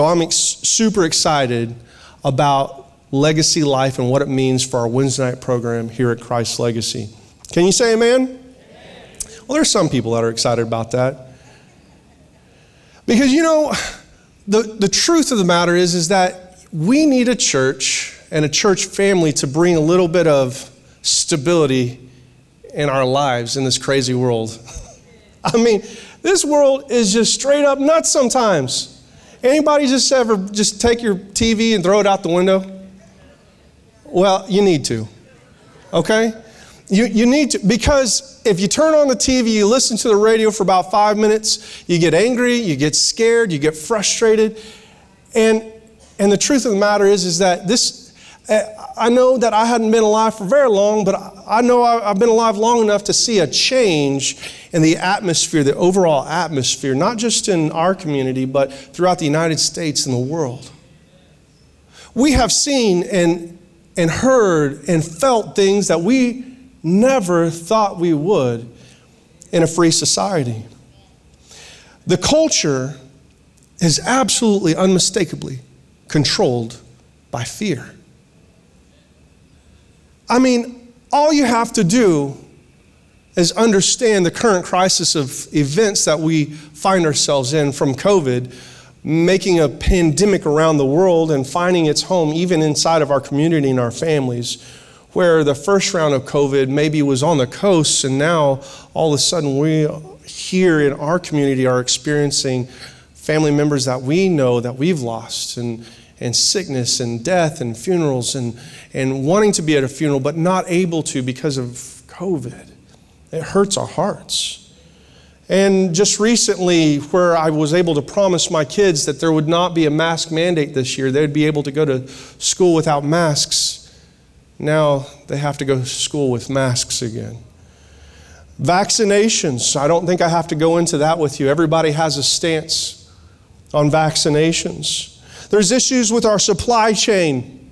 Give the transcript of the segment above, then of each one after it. I'm super excited about Legacy Life and what it means for our Wednesday night program here at Christ Legacy. Can you say amen? Amen. Well, there's some people that are excited about that. Because, you know, the truth of the matter is that we need a church and a church family to bring a little bit of stability in our lives in this crazy world. I mean, this world is just straight up nuts sometimes. Anybody just ever just take your TV and throw it out the window? Well, you need to, okay? You need to, because if you turn on the TV, you listen to the radio for about 5 minutes, you get angry, you get scared, you get frustrated. And the truth of the matter is that this, I know that I hadn't been alive for very long, but I know I've been alive long enough to see a change in the atmosphere, the overall atmosphere, not just in our community, but throughout the United States and the world. We have seen and heard and felt things that we never thought we would in a free society. The culture is absolutely unmistakably controlled by fear. I mean, all you have to do is understand the current crisis of events that we find ourselves in, from COVID, making a pandemic around the world and finding its home even inside of our community and our families, where the first round of COVID maybe was on the coast, and now all of a sudden we here in our community are experiencing family members that we know that we've lost, and sickness and death and funerals and wanting to be at a funeral but not able to because of COVID. It hurts our hearts. And just recently, where I was able to promise my kids that there would not be a mask mandate this year, they'd be able to go to school without masks. Now they have to go to school with masks again. Vaccinations, I don't think I have to go into that with you. Everybody has a stance on vaccinations. There's issues with our supply chain.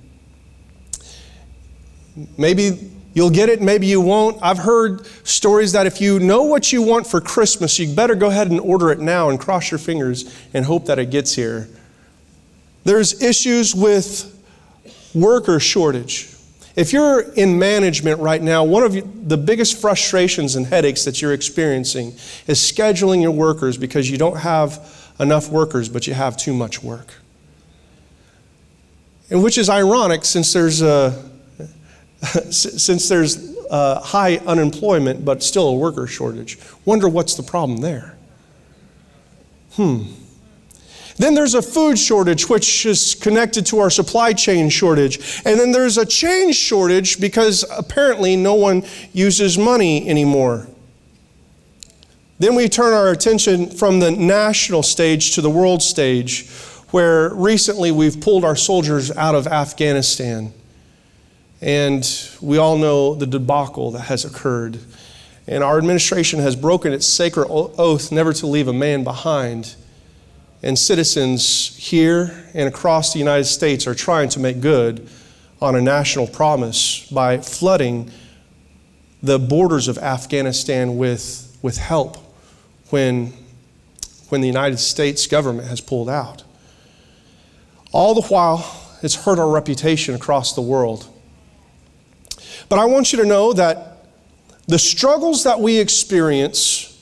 Maybe you'll get it, maybe you won't. I've heard stories that if you know what you want for Christmas, you better go ahead and order it now and cross your fingers and hope that it gets here. There's issues with worker shortage. If you're in management right now, one of the biggest frustrations and headaches that you're experiencing is scheduling your workers, because you don't have enough workers, but you have too much work. And which is ironic, since there's high unemployment, but still a worker shortage. Wonder what's the problem there? Then there's a food shortage, which is connected to our supply chain shortage. And then there's a change shortage, because apparently no one uses money anymore. Then we turn our attention from the national stage to the world stage, where recently we've pulled our soldiers out of Afghanistan. And we all know the debacle that has occurred. And our administration has broken its sacred oath never to leave a man behind. And citizens here and across the United States are trying to make good on a national promise by flooding the borders of Afghanistan with help when the United States government has pulled out. All the while, it's hurt our reputation across the world. But I want you to know that the struggles that we experience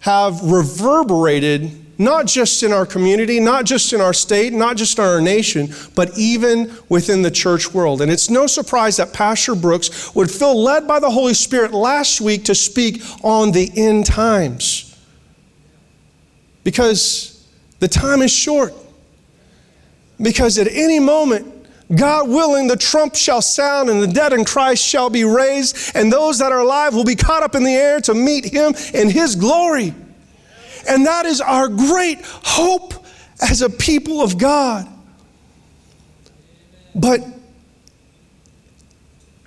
have reverberated not just in our community, not just in our state, not just in our nation, but even within the church world. And it's no surprise that Pastor Brooks would feel led by the Holy Spirit last week to speak on the end times, because the time is short. Because at any moment, God willing, the trump shall sound and the dead in Christ shall be raised, and those that are alive will be caught up in the air to meet Him in His glory. And that is our great hope as a people of God.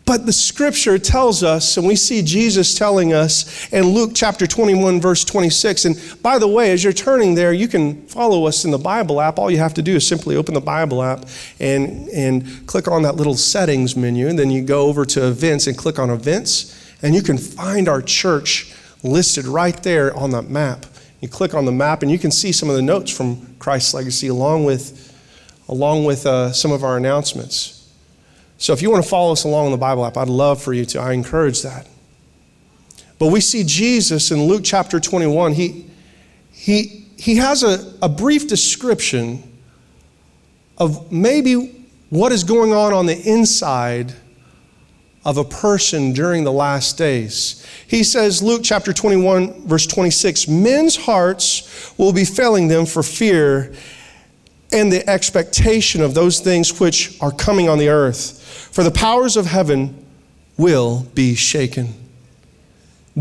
But the scripture tells us, and we see Jesus telling us in Luke chapter 21, verse 26. And by the way, as you're turning there, you can follow us in the Bible app. All you have to do is simply open the Bible app and click on that little settings menu. And then you go over to events and click on events. And you can find our church listed right there on that map. You click on the map and you can see some of the notes from Christ's Legacy along with some of our announcements. So if you want to follow us along on the Bible app, I'd love for you to. I encourage that. But we see Jesus in Luke chapter 21. He has a brief description of maybe what is going on the inside of a person during the last days. He says, Luke chapter 21, verse 26, men's hearts will be failing them for fear and the expectation of those things which are coming on the earth, for the powers of heaven will be shaken.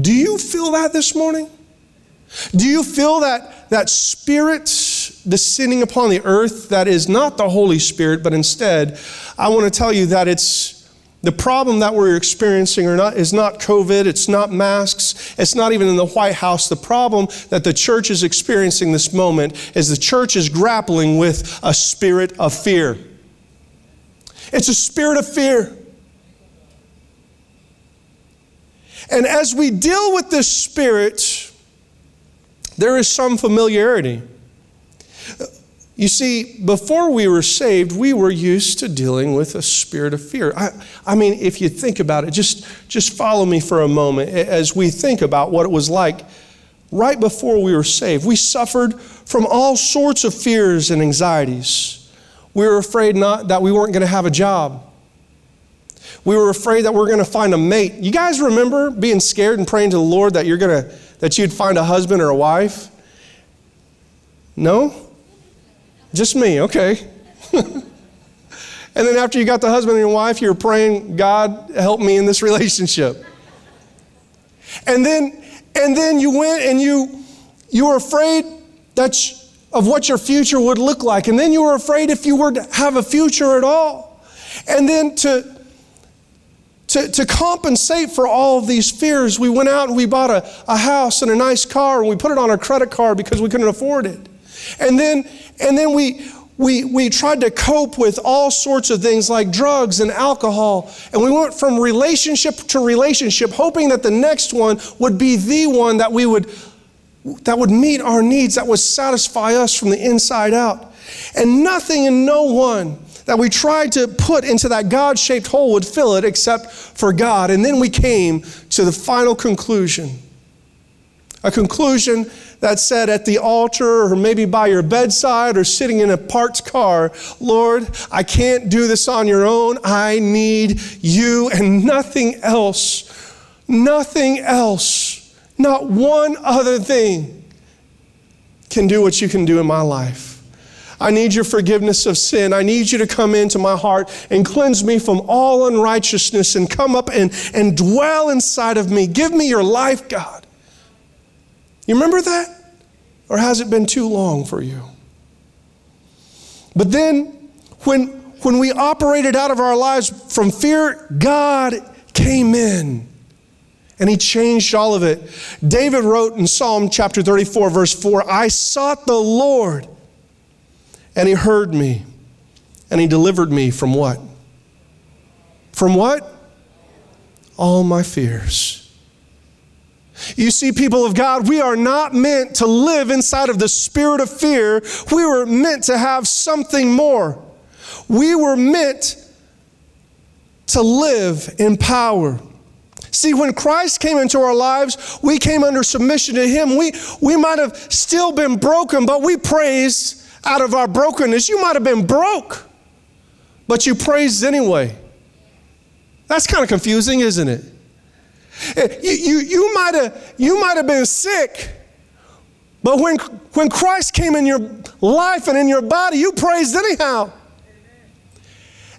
Do you feel that this morning? Do you feel that spirit descending upon the earth that is not the Holy Spirit, but instead, I want to tell you that it's the problem that we're experiencing is not COVID, it's not masks, it's not even in the White House. The problem that the church is experiencing this moment is the church is grappling with a spirit of fear. It's a spirit of fear. And as we deal with this spirit, there is some familiarity. You see, before we were saved, we were used to dealing with a spirit of fear. I mean, if you think about it, just follow me for a moment as we think about what it was like right before we were saved. We suffered from all sorts of fears and anxieties. We were afraid that we weren't going to have a job. We were afraid that we were going to find a mate. You guys remember being scared and praying to the Lord that you'd find a husband or a wife? No? Just me, okay. And then after you got the husband and your wife, you're praying, God, help me in this relationship. And then you went and you were afraid of what your future would look like. And then you were afraid if you were to have a future at all. And then to compensate for all of these fears, we went out and we bought a house and a nice car, and we put it on our credit card because we couldn't afford it. And then we tried to cope with all sorts of things like drugs and alcohol. And we went from relationship to relationship, hoping that the next one would be the one that would meet our needs, that would satisfy us from the inside out. And nothing and no one that we tried to put into that God-shaped hole would fill it except for God. And then we came to the final conclusion. A conclusion that said at the altar or maybe by your bedside or sitting in a parked car, Lord, I can't do this on your own. I need you and nothing else. Nothing else. Not one other thing can do what you can do in my life. I need your forgiveness of sin. I need you to come into my heart and cleanse me from all unrighteousness and come up and dwell inside of me. Give me your life, God. You remember that? Or has it been too long for you? But then, when we operated out of our lives from fear, God came in and he changed all of it. David wrote in Psalm chapter 34, verse 4, I sought the Lord and he heard me and he delivered me from what? From what? All my fears. You see, people of God, we are not meant to live inside of the spirit of fear. We were meant to have something more. We were meant to live in power. See, when Christ came into our lives, we came under submission to him. We might have still been broken, but we praised out of our brokenness. You might have been broke, but you praised anyway. That's kind of confusing, isn't it? You might have been sick, but when Christ came in your life and in your body, you praised anyhow.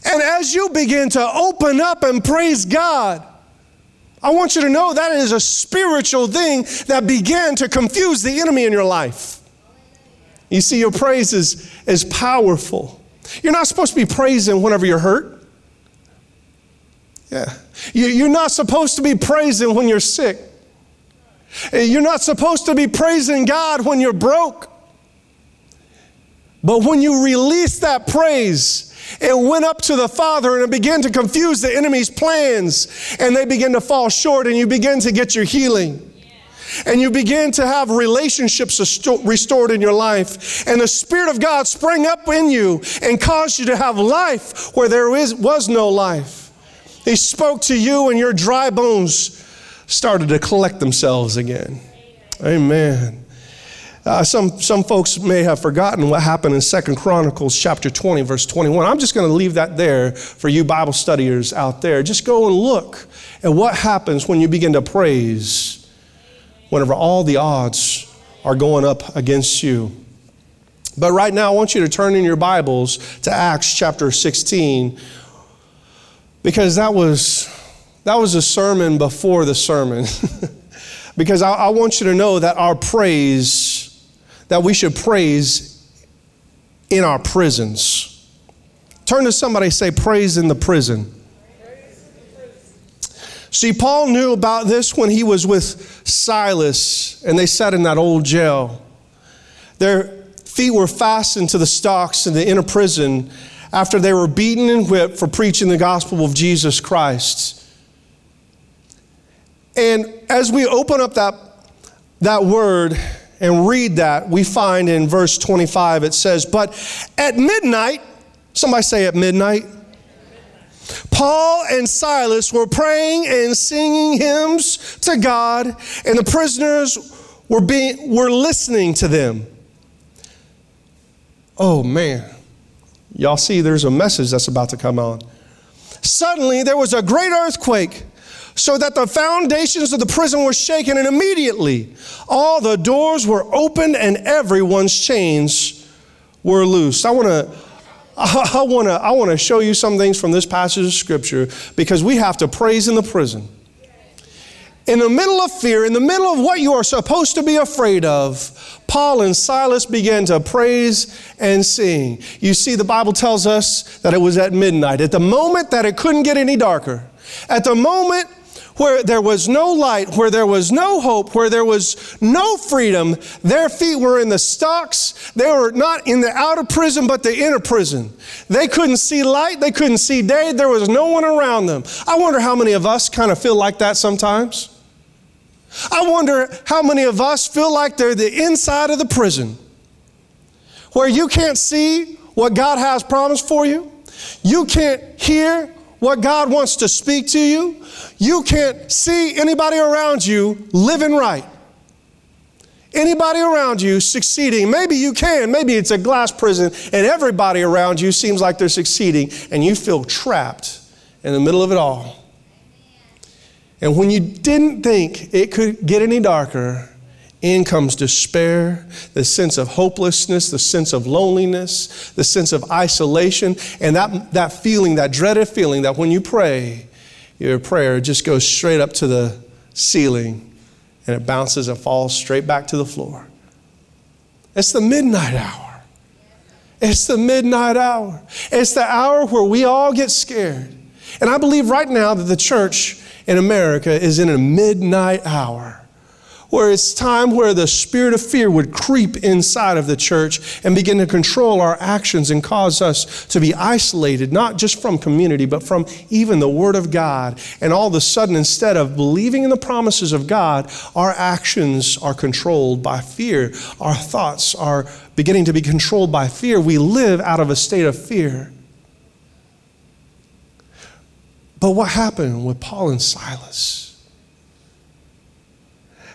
And as you begin to open up and praise God, I want you to know that is a spiritual thing that began to confuse the enemy in your life. You see, your praise is powerful. You're not supposed to be praising whenever you're hurt. Yeah. You're not supposed to be praising when you're sick. You're not supposed to be praising God when you're broke. But when you release that praise, it went up to the Father and it began to confuse the enemy's plans and they begin to fall short and you begin to get your healing. and you began to have relationships restored in your life, and the Spirit of God sprang up in you and caused you to have life where there was no life. He spoke to you and your dry bones started to collect themselves again. Amen. Some folks may have forgotten what happened in 2 Chronicles chapter 20, verse 21. I'm just going to leave that there for you Bible studiers out there. Just go and look at what happens when you begin to praise whenever all the odds are going up against you. But right now, I want you to turn in your Bibles to Acts chapter 16, because that was a sermon before the sermon. Because I want you to know that our praise, that we should praise in our prisons. Turn to somebody and say, praise in the prison. See, Paul knew about this when he was with Silas and they sat in that old jail. Their feet were fastened to the stocks in the inner prison after they were beaten and whipped for preaching the gospel of Jesus Christ. And as we open up that word and read that, we find in verse 25, it says, but at midnight, somebody say at midnight, Paul and Silas were praying and singing hymns to God, and the prisoners were listening to them. Oh man, y'all see there's a message that's about to come on. Suddenly there was a great earthquake, so that the foundations of the prison were shaken, and immediately all the doors were opened and everyone's chains were loosed. I want to show you some things from this passage of scripture, because we have to praise in the prison. In the middle of fear, in the middle of what you are supposed to be afraid of, Paul and Silas began to praise and sing. You see, the Bible tells us that it was at midnight, at the moment that it couldn't get any darker, at the moment where there was no light, where there was no hope, where there was no freedom. Their feet were in the stocks. They were not in the outer prison, but the inner prison. They couldn't see light. They couldn't see day. There was no one around them. I wonder how many of us kind of feel like that sometimes. I wonder how many of us feel like they're the inside of the prison, where you can't see what God has promised for you. You can't hear what God wants to speak to you. You can't see anybody around you living right, anybody around you succeeding. Maybe you can. Maybe it's a glass prison and everybody around you seems like they're succeeding, and you feel trapped in the middle of it all. And when you didn't think it could get any darker, in comes despair, the sense of hopelessness, the sense of loneliness, the sense of isolation, and that feeling, that dreaded feeling that when you pray, your prayer just goes straight up to the ceiling and it bounces and falls straight back to the floor. It's the midnight hour. It's the midnight hour. It's the hour where we all get scared. And I believe right now that the church in America is in a midnight hour, where it's time where the spirit of fear would creep inside of the church and begin to control our actions and cause us to be isolated, not just from community, but from even the Word of God. And all of a sudden, instead of believing in the promises of God, our actions are controlled by fear. Our thoughts are beginning to be controlled by fear. We live out of a state of fear. But what happened with Paul and Silas?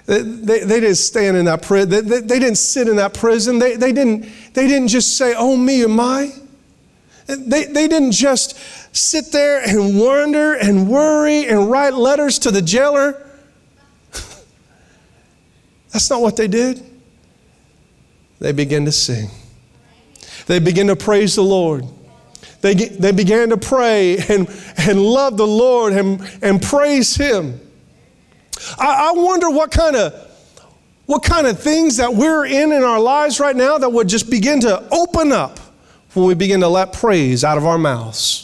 They didn't stand in that prison. They didn't sit in that prison. They didn't just say, oh, me and my. They didn't just sit there and wonder and worry and write letters to the jailer. That's not what they did. They began to sing. They began to praise the Lord. They began to pray and love the Lord and praise Him. I wonder what kind of things that we're in our lives right now that would just begin to open up when we begin to let praise out of our mouths.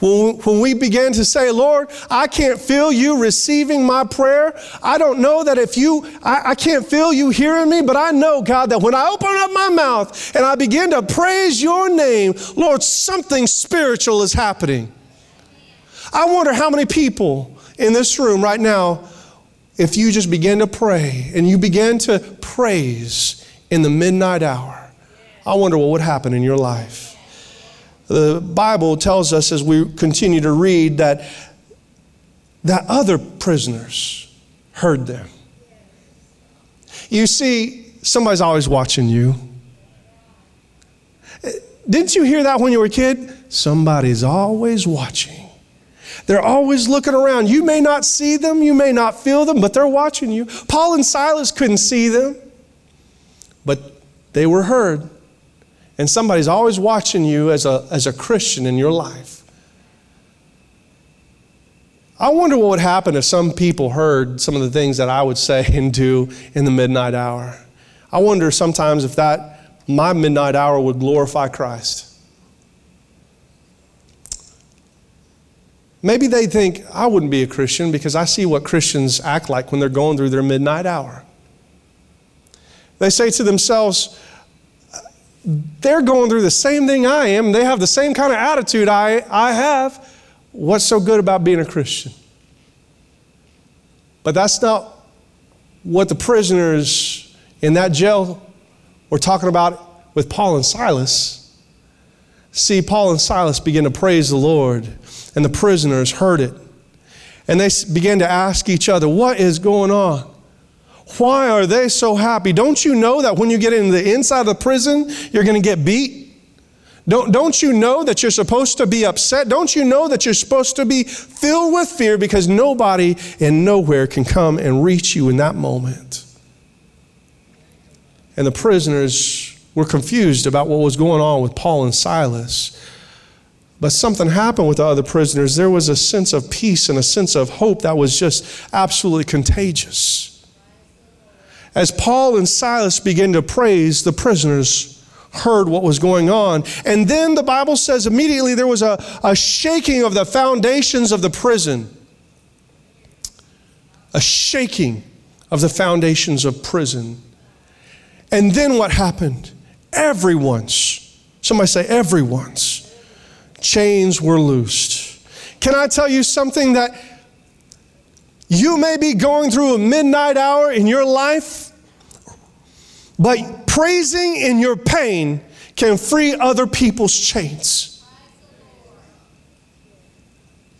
When we begin to say, Lord, I can't feel you receiving my prayer. I don't know that if you, I can't feel you hearing me, but I know, God, that when I open up my mouth and I begin to praise your name, Lord, something spiritual is happening. I wonder how many people in this room right now, if you just begin to pray and you begin to praise in the midnight hour, I wonder what would happen in your life. The Bible tells us as we continue to read that other prisoners heard them. You see, somebody's always watching you. Didn't you hear that when you were a kid? Somebody's always watching. They're always looking around. You may not see them, you may not feel them, but they're watching you. Paul and Silas couldn't see them, but they were heard. And somebody's always watching you as a Christian in your life. I wonder what would happen if some people heard some of the things that I would say and do in the midnight hour. I wonder sometimes if my midnight hour would glorify Christ. Maybe they think, I wouldn't be a Christian because I see what Christians act like when they're going through their midnight hour. They say to themselves, they're going through the same thing I am. They have the same kind of attitude I have. What's so good about being a Christian? But that's not what the prisoners in that jail were talking about with Paul and Silas. See, Paul and Silas began to praise the Lord, and the prisoners heard it. And they began to ask each other, what is going on? Why are they so happy? Don't you know that when you get into the inside of the prison, you're going to get beat? Don't you know that you're supposed to be upset? Don't you know that you're supposed to be filled with fear because nobody and nowhere can come and reach you in that moment? And the prisoners were confused about what was going on with Paul and Silas. But something happened with the other prisoners. There was a sense of peace and a sense of hope that was just absolutely contagious. As Paul and Silas began to praise, the prisoners heard what was going on. And then the Bible says immediately there was a shaking of the foundations of the prison. A shaking of the foundations of prison. And then what happened? Everyone's chains were loosed. Can I tell you something? That you may be going through a midnight hour in your life, but praising in your pain can free other people's chains.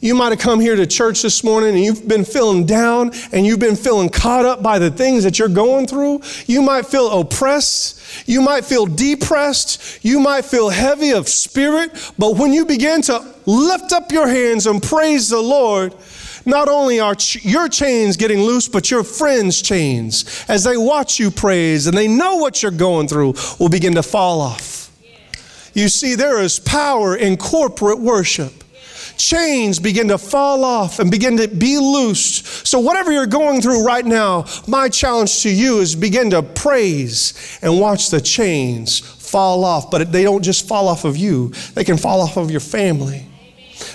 You might have come here to church this morning and you've been feeling down and you've been feeling caught up by the things that you're going through. You might feel oppressed. You might feel depressed. You might feel heavy of spirit. But when you begin to lift up your hands and praise the Lord, not only are your chains getting loose, but your friends' chains, as they watch you praise and they know what you're going through, will begin to fall off. Yeah. You see, there is power in corporate worship. Chains begin to fall off and begin to be loosed. So whatever you're going through right now, my challenge to you is begin to praise and watch the chains fall off. But they don't just fall off of you. They can fall off of your family.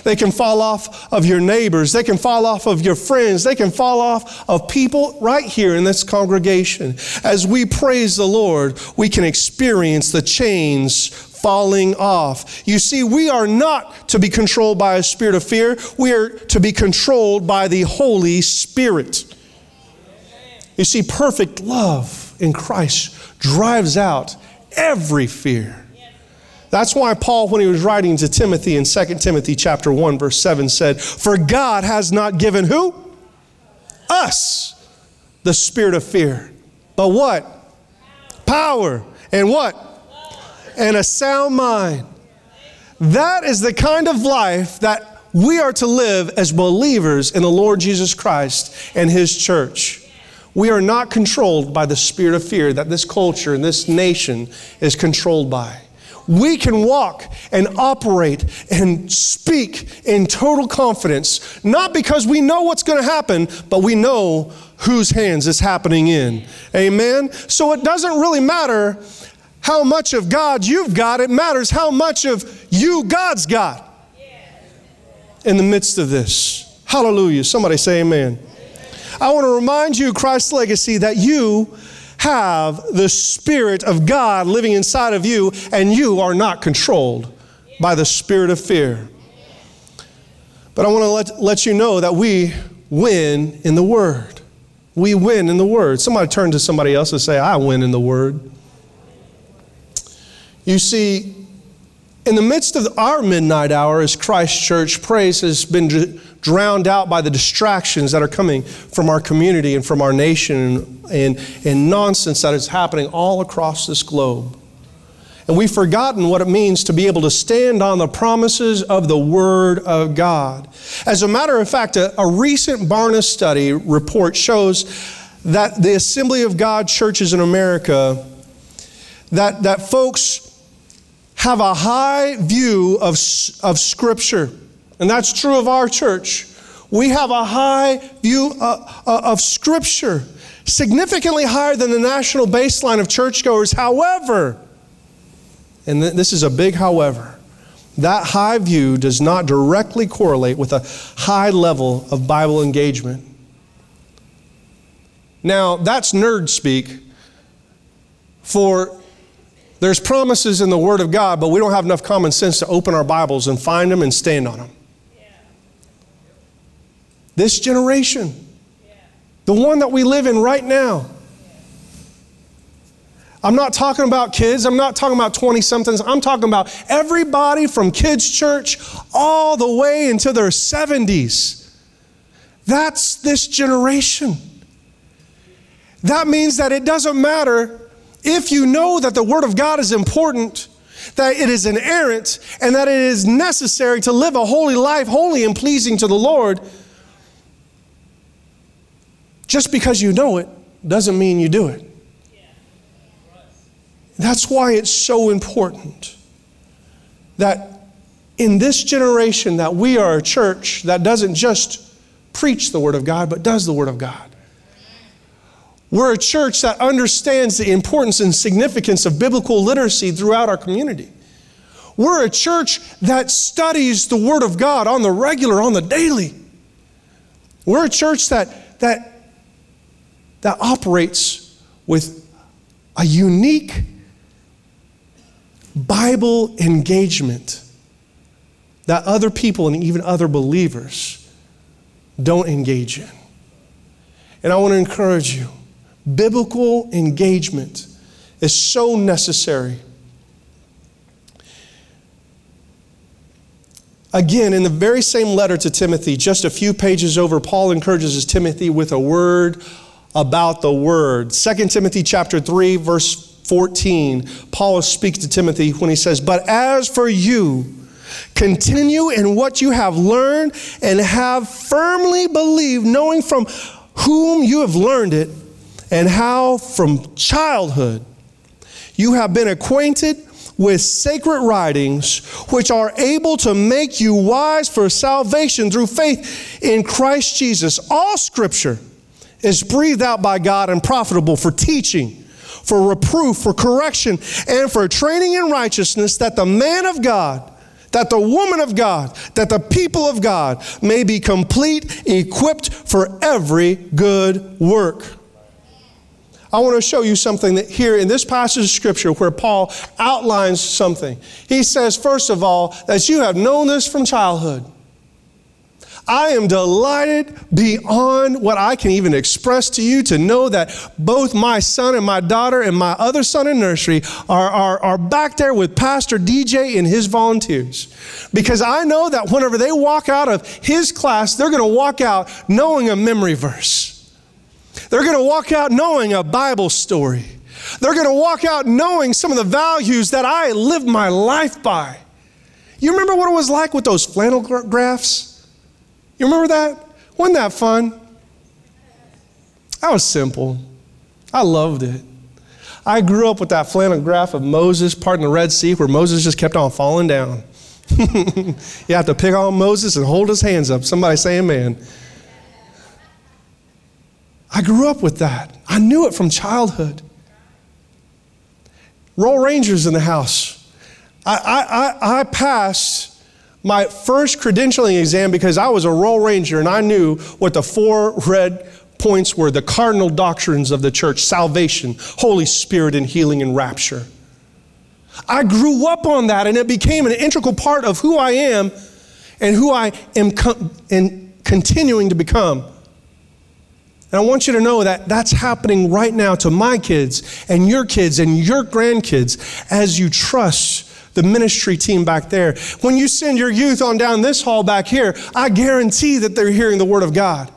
They can fall off of your neighbors. They can fall off of your friends. They can fall off of people right here in this congregation. As we praise the Lord, we can experience the chains falling off. You see, we are not to be controlled by a spirit of fear. We are to be controlled by the Holy Spirit. You see, perfect love in Christ drives out every fear. That's why Paul, when he was writing to Timothy in 2 Timothy chapter 1, verse 7 said, "For God has not given who? Us the spirit of fear, but what? Power. And what? And a sound mind." That is the kind of life that we are to live as believers in the Lord Jesus Christ and His church. We are not controlled by the spirit of fear that this culture and this nation is controlled by. We can walk and operate and speak in total confidence, not because we know what's going to happen, but we know whose hands it's happening in. Amen? So it doesn't really matter how much of God you've got. It matters how much of you God's got in the midst of this. Hallelujah. Somebody say amen. I want to remind you, Christ's Legacy, that you have the Spirit of God living inside of you, and you are not controlled by the spirit of fear. But I want to let you know that we win in the Word. We win in the Word. Somebody turn to somebody else and say, I win in the Word. You see, in the midst of our midnight hour as Christ Church, praise has been drowned out by the distractions that are coming from our community and from our nation and nonsense that is happening all across this globe. And we've forgotten what it means to be able to stand on the promises of the Word of God. As a matter of fact, a recent Barna study report shows that the Assembly of God churches in America, that folks have a high view of Scripture. And that's true of our church. We have a high view of Scripture, significantly higher than the national baseline of churchgoers. However, and this is a big however, that high view does not directly correlate with a high level of Bible engagement. Now, that's nerd speak for there's promises in the Word of God, but we don't have enough common sense to open our Bibles and find them and stand on them. Yeah. This generation, yeah. The one that we live in right now. Yeah. I'm not talking about kids. I'm not talking about 20-somethings. I'm talking about everybody from kids' church all the way into their 70s. That's this generation. That means that it doesn't matter if you know that the Word of God is important, that it is inerrant, and that it is necessary to live a holy life, holy and pleasing to the Lord, just because you know it doesn't mean you do it. That's why it's so important that in this generation that we are a church that doesn't just preach the Word of God, but does the Word of God. We're a church that understands the importance and significance of biblical literacy throughout our community. We're a church that studies the Word of God on the regular, on the daily. We're a church that operates with a unique Bible engagement that other people and even other believers don't engage in. And I want to encourage you. Biblical engagement is so necessary. Again, in the very same letter to Timothy, just a few pages over, Paul encourages Timothy with a word about the Word. 2 Timothy chapter 3, verse 14, Paul speaks to Timothy when he says, "But as for you, continue in what you have learned and have firmly believed, knowing from whom you have learned it, and how from childhood you have been acquainted with sacred writings, which are able to make you wise for salvation through faith in Christ Jesus. All Scripture is breathed out by God and profitable for teaching, for reproof, for correction, and for training in righteousness, that the man of God, that the woman of God, that the people of God may be complete, equipped for every good work." I want to show you something that here in this passage of Scripture where Paul outlines something. He says, first of all, that you have known this from childhood. I am delighted beyond what I can even express to you to know that both my son and my daughter and my other son in nursery are back there with Pastor DJ and his volunteers. Because I know that whenever they walk out of his class, they're going to walk out knowing a memory verse. They're going to walk out knowing a Bible story. They're going to walk out knowing some of the values that I lived my life by. You remember what it was like with those flannel graphs? You remember that? Wasn't that fun? That was simple. I loved it. I grew up with that flannel graph of Moses parting the Red Sea where Moses just kept on falling down. You have to pick on Moses and hold his hands up. Somebody say amen. I grew up with that. I knew it from childhood. Royal Rangers in the house. I passed my first credentialing exam because I was a Royal Ranger and I knew what the 4 red points were, the cardinal doctrines of the church: salvation, Holy Spirit, and healing and rapture. I grew up on that and it became an integral part of who I am and who I am continuing to become. And I want you to know that that's happening right now to my kids and your grandkids as you trust the ministry team back there. When you send your youth on down this hall back here, I guarantee that they're hearing the Word of God.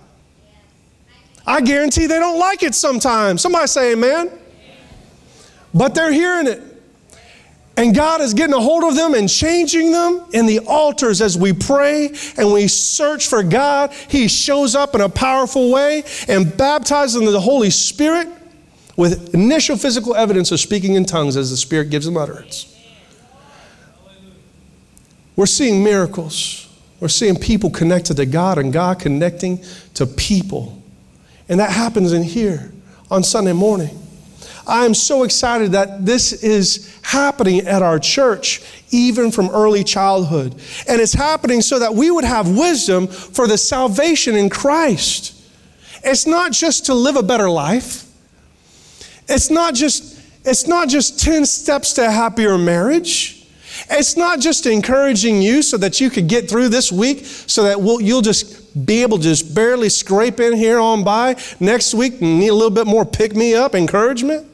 I guarantee they don't like it sometimes. Somebody say amen. But they're hearing it. And God is getting a hold of them and changing them in the altars as we pray and we search for God. He shows up in a powerful way and baptizes them in the Holy Spirit with initial physical evidence of speaking in tongues as the Spirit gives them utterance. We're seeing miracles. We're seeing people connected to God and God connecting to people. And that happens in here on Sunday morning. I am so excited that this is happening at our church, even from early childhood. And it's happening so that we would have wisdom for the salvation in Christ. It's not just to live a better life. It's not just 10 steps to a happier marriage. It's not just encouraging you so that you could get through this week so that you'll just be able to just barely scrape in here on by next week and need a little bit more pick-me-up encouragement.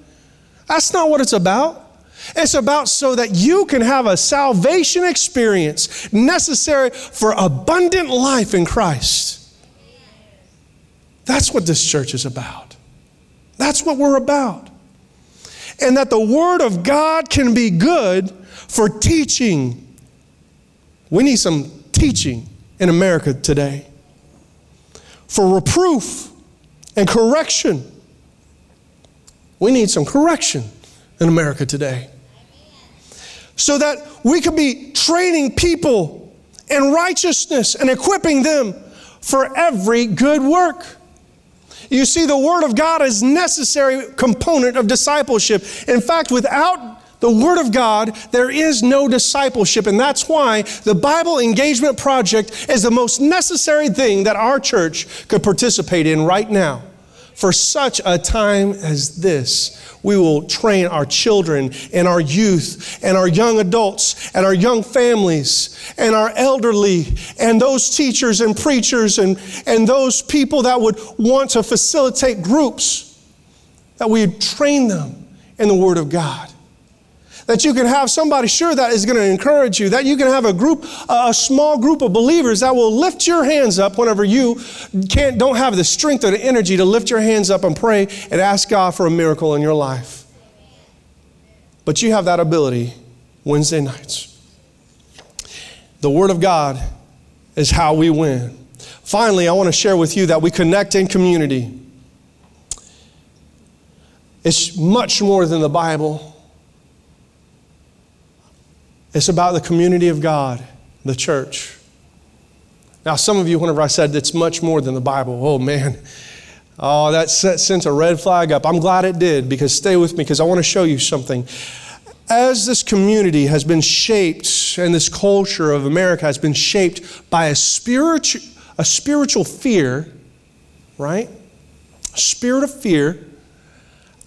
That's not what it's about. It's about so that you can have a salvation experience necessary for abundant life in Christ. That's what this church is about. That's what we're about. And that the Word of God can be good for teaching. We need some teaching in America today. For reproof and correction. We need some correction in America today. So that we could be training people in righteousness and equipping them for every good work. You see, the Word of God is a necessary component of discipleship. In fact, without the Word of God, there is no discipleship. And that's why the Bible Engagement Project is the most necessary thing that our church could participate in right now. For such a time as this, we will train our children and our youth and our young adults and our young families and our elderly and those teachers and preachers and those people that would want to facilitate groups, that we would train them in the Word of God. That you can have somebody, sure, that is going to encourage you. That you can have a small group of believers that will lift your hands up whenever you don't have the strength or the energy to lift your hands up and pray and ask God for a miracle in your life. But you have that ability Wednesday nights. The Word of God is how we win. Finally, I want to share with you that we connect in community. It's much more than the Bible. It's about the community of God, the church. Now, some of you, whenever I said it's much more than the Bible, oh man, oh, that sent a red flag up. I'm glad it did, because stay with me, because I want to show you something. As this community has been shaped, and this culture of America has been shaped by a spiritual fear, right? Spirit of fear.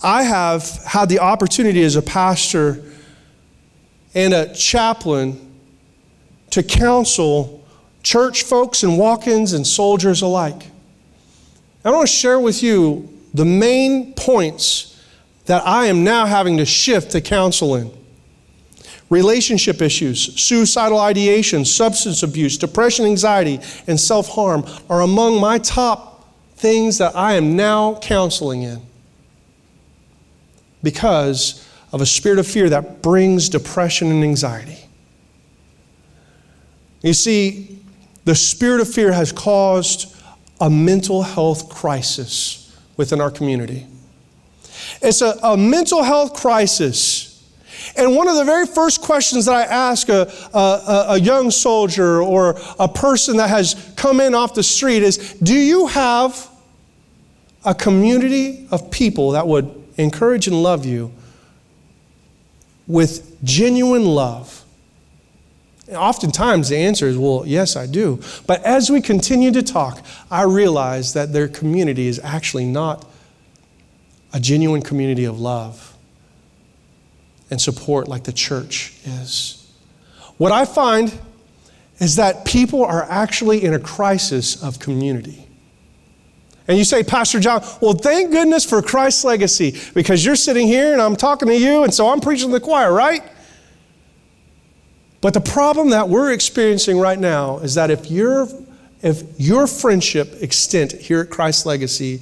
I have had the opportunity as a pastor and a chaplain to counsel church folks and walk-ins and soldiers alike. I want to share with you the main points that I am now having to shift to counseling. Relationship issues, suicidal ideation, substance abuse, depression, anxiety, and self-harm are among my top things that I am now counseling in. Because of a spirit of fear that brings depression and anxiety. You see, the spirit of fear has caused a mental health crisis within our community. It's a mental health crisis. And one of the very first questions that I ask a young soldier or a person that has come in off the street is, do you have a community of people that would encourage and love you with genuine love? And oftentimes the answer is, well, yes, I do. But as we continue to talk, I realize that their community is actually not a genuine community of love and support like the church is. What I find is that people are actually in a crisis of community. And you say, Pastor John, well, thank goodness for Christ's Legacy, because you're sitting here and I'm talking to you, and so I'm preaching to the choir, right? But the problem that we're experiencing right now is that if your friendship extent here at Christ's Legacy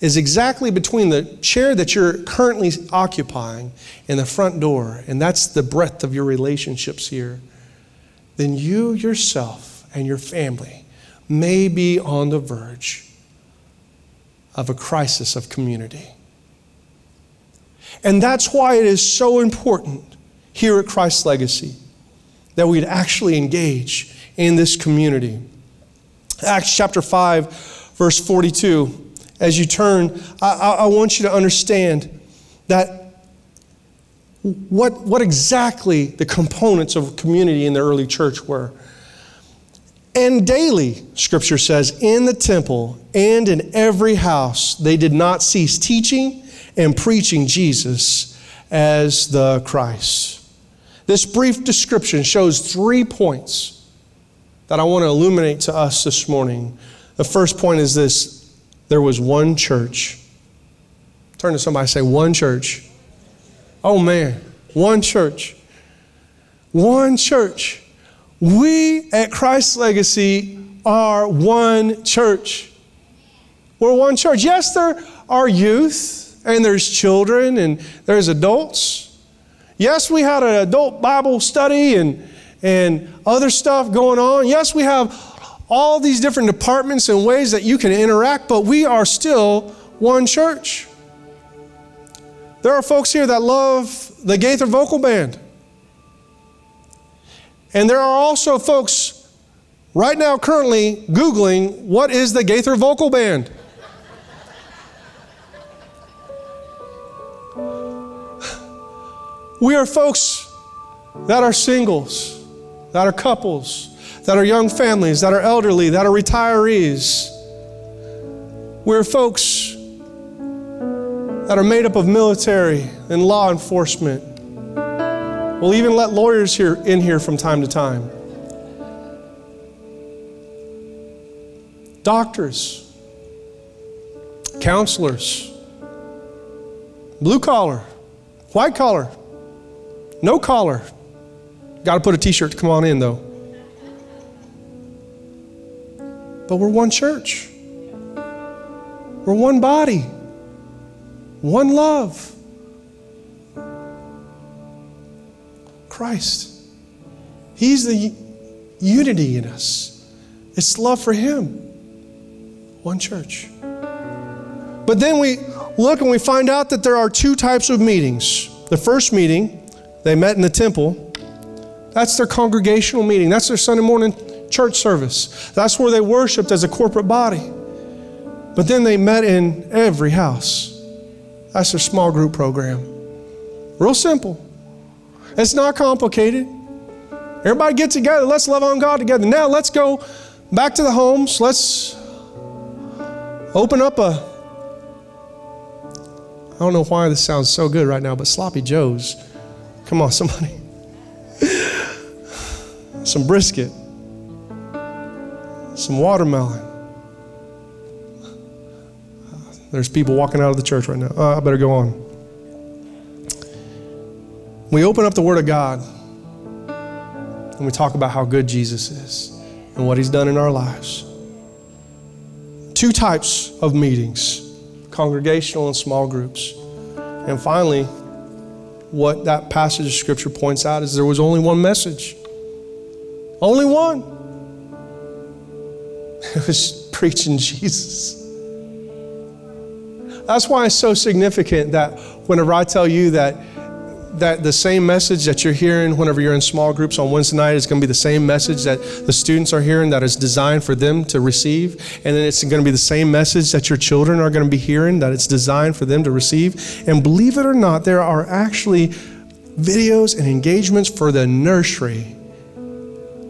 is exactly between the chair that you're currently occupying and the front door, and that's the breadth of your relationships here, then you yourself and your family may be on the verge of a crisis of community. And that's why it is so important here at Christ's Legacy that we'd actually engage in this community. Acts chapter 5, verse 42. As you turn, I want you to understand that what exactly the components of community in the early church were. And daily, Scripture says, in the temple and in every house, they did not cease teaching and preaching Jesus as the Christ. This brief description shows 3 points that I want to illuminate to us this morning. The first point is this. There was one church. Turn to somebody and say, one church. Oh man, one church. One church. We at Christ's Legacy are one church. We're one church. Yes, there are youth and there's children and there's adults. Yes, we had an adult Bible study and other stuff going on. Yes, we have all these different departments and ways that you can interact, but we are still one church. There are folks here that love the Gaither Vocal Band. And there are also folks right now currently Googling, what is the Gaither Vocal Band? We are folks that are singles, that are couples, that are young families, that are elderly, that are retirees. We're folks that are made up of military and law enforcement. We'll even let lawyers in here from time to time. Doctors, counselors, blue collar, white collar, no collar. Gotta put a t-shirt to come on in though. But we're one church. We're one body. One love. Christ. He's the unity in us. It's love for Him. One church. But then we look and we find out that there are 2 types of meetings. The first meeting, they met in the temple. That's their congregational meeting. That's their Sunday morning church service. That's where they worshiped as a corporate body. But then they met in every house. That's their small group program. Real simple. It's not complicated. Everybody get together. Let's love on God together. Now let's go back to the homes. Let's open up I don't know why this sounds so good right now, but Sloppy Joe's. Come on, somebody. Some brisket. Some watermelon. There's people walking out of the church right now. I better go on. We open up the Word of God and we talk about how good Jesus is and what He's done in our lives. 2 types of meetings, congregational and small groups. And finally, what that passage of Scripture points out is there was only one message. Only one. It was preaching Jesus. That's why it's so significant that whenever I tell you that the same message that you're hearing whenever you're in small groups on Wednesday night is going to be the same message that the students are hearing that is designed for them to receive. And then it's going to be the same message that your children are going to be hearing that it's designed for them to receive. And believe it or not, there are actually videos and engagements for the nursery.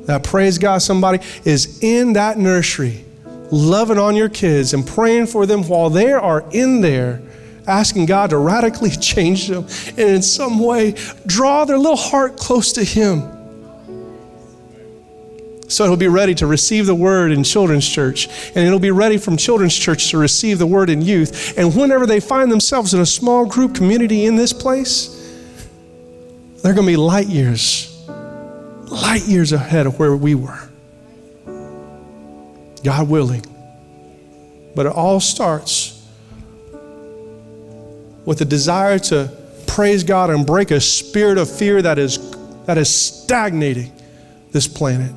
That, praise God, somebody is in that nursery, loving on your kids and praying for them while they are in there, asking God to radically change them and in some way draw their little heart close to Him. So it'll be ready to receive the word in children's church, and it'll be ready from children's church to receive the word in youth. And whenever they find themselves in a small group community in this place, they're going to be light years ahead of where we were. God willing. But it all starts with a desire to praise God and break a spirit of fear that is stagnating this planet.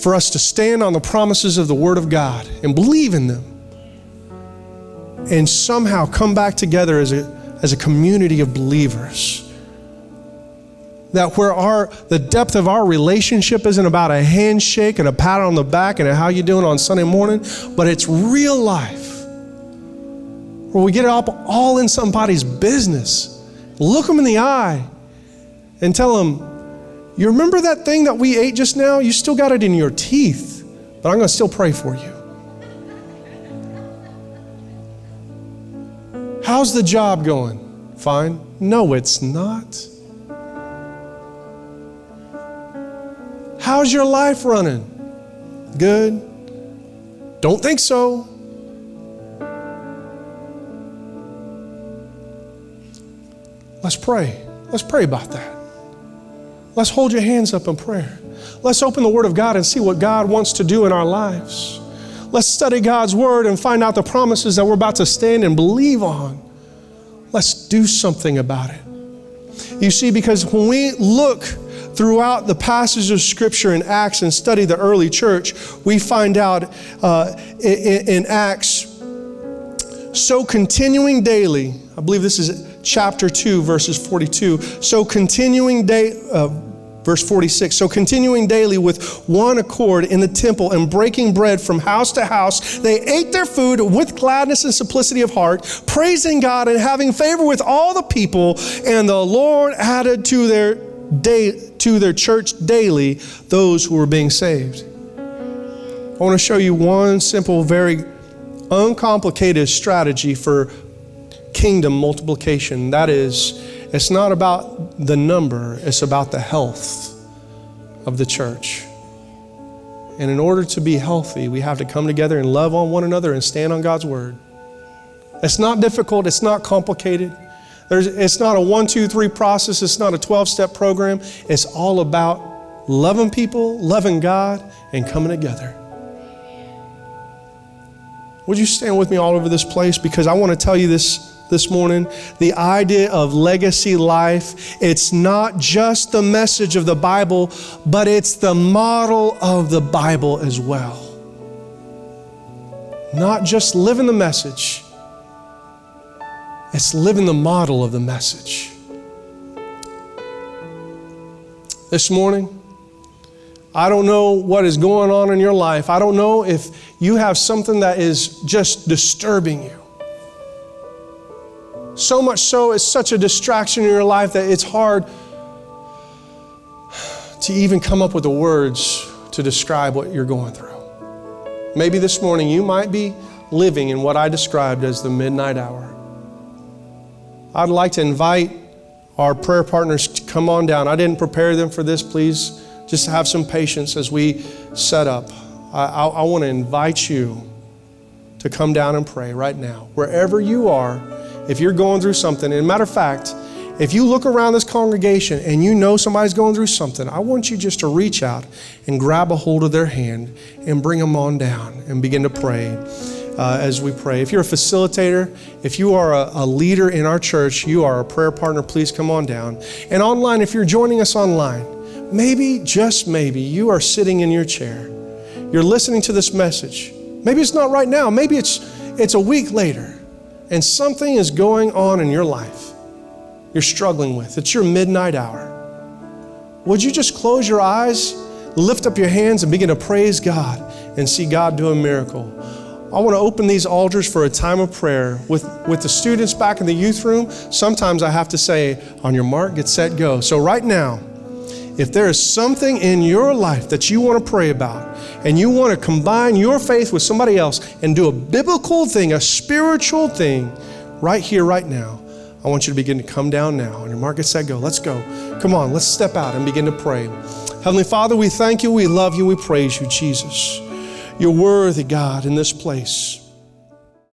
For us to stand on the promises of the Word of God and believe in them and somehow come back together as a community of believers. That where the depth of our relationship isn't about a handshake and a pat on the back and a how you doing on Sunday morning, but it's real life. Where we get up all in somebody's business, look them in the eye and tell them, you remember that thing that we ate just now? You still got it in your teeth, but I'm going to still pray for you. How's the job going? Fine. No, it's not. How's your life running? Good. Don't think so. Let's pray. Let's pray about that. Let's hold your hands up in prayer. Let's open the Word of God and see what God wants to do in our lives. Let's study God's Word and find out the promises that we're about to stand and believe on. Let's do something about it. You see, because when we look throughout the passages of Scripture in Acts and study the early church, we find out in Acts, so continuing daily, I believe this is chapter 2, verses 42. Verse 46. So continuing daily with one accord in the temple and breaking bread from house to house, they ate their food with gladness and simplicity of heart, praising God and having favor with all the people. And the Lord added to their church daily those who were being saved. I want to show you one simple, very uncomplicated strategy for kingdom multiplication. That is, it's not about the number, it's about the health of the church. And in order to be healthy, we have to come together and love on one another and stand on God's word. It's not difficult, it's not complicated. It's not a 1, 2, 3 process, it's not a 12-step program. It's all about loving people, loving God, and coming together. Would you stand with me all over this place? Because I want to tell you this morning, the idea of legacy life, it's not just the message of the Bible, but it's the model of the Bible as well. Not just living the message, it's living the model of the message. This morning, I don't know what is going on in your life. I don't know if you have something that is just disturbing you. So much so, it's such a distraction in your life that it's hard to even come up with the words to describe what you're going through. Maybe this morning you might be living in what I described as the midnight hour. I'd like to invite our prayer partners to come on down. I didn't prepare them for this, please. Just have some patience as we set up. I want to invite you to come down and pray right now. Wherever you are, if you're going through something, and matter of fact, if you look around this congregation and you know somebody's going through something, I want you just to reach out and grab a hold of their hand and bring them on down and begin to pray as we pray. If you're a facilitator, if you are a leader in our church, you are a prayer partner, please come on down. And online, if you're joining us online, maybe, just maybe, you are sitting in your chair. You're listening to this message. Maybe it's not right now. Maybe it's a week later. And something is going on in your life you're struggling with. It's your midnight hour. Would you just close your eyes, lift up your hands, and begin to praise God and see God do a miracle? I want to open these altars for a time of prayer. With the students back in the youth room, sometimes I have to say, on your mark, get set, go. So right now, if there is something in your life that you want to pray about and you want to combine your faith with somebody else and do a biblical thing, a spiritual thing, right here, right now, I want you to begin to come down now. And your market said, go. Let's go. Come on, let's step out and begin to pray. Heavenly Father, we thank you, we love you, we praise you, Jesus. You're worthy, God, in this place.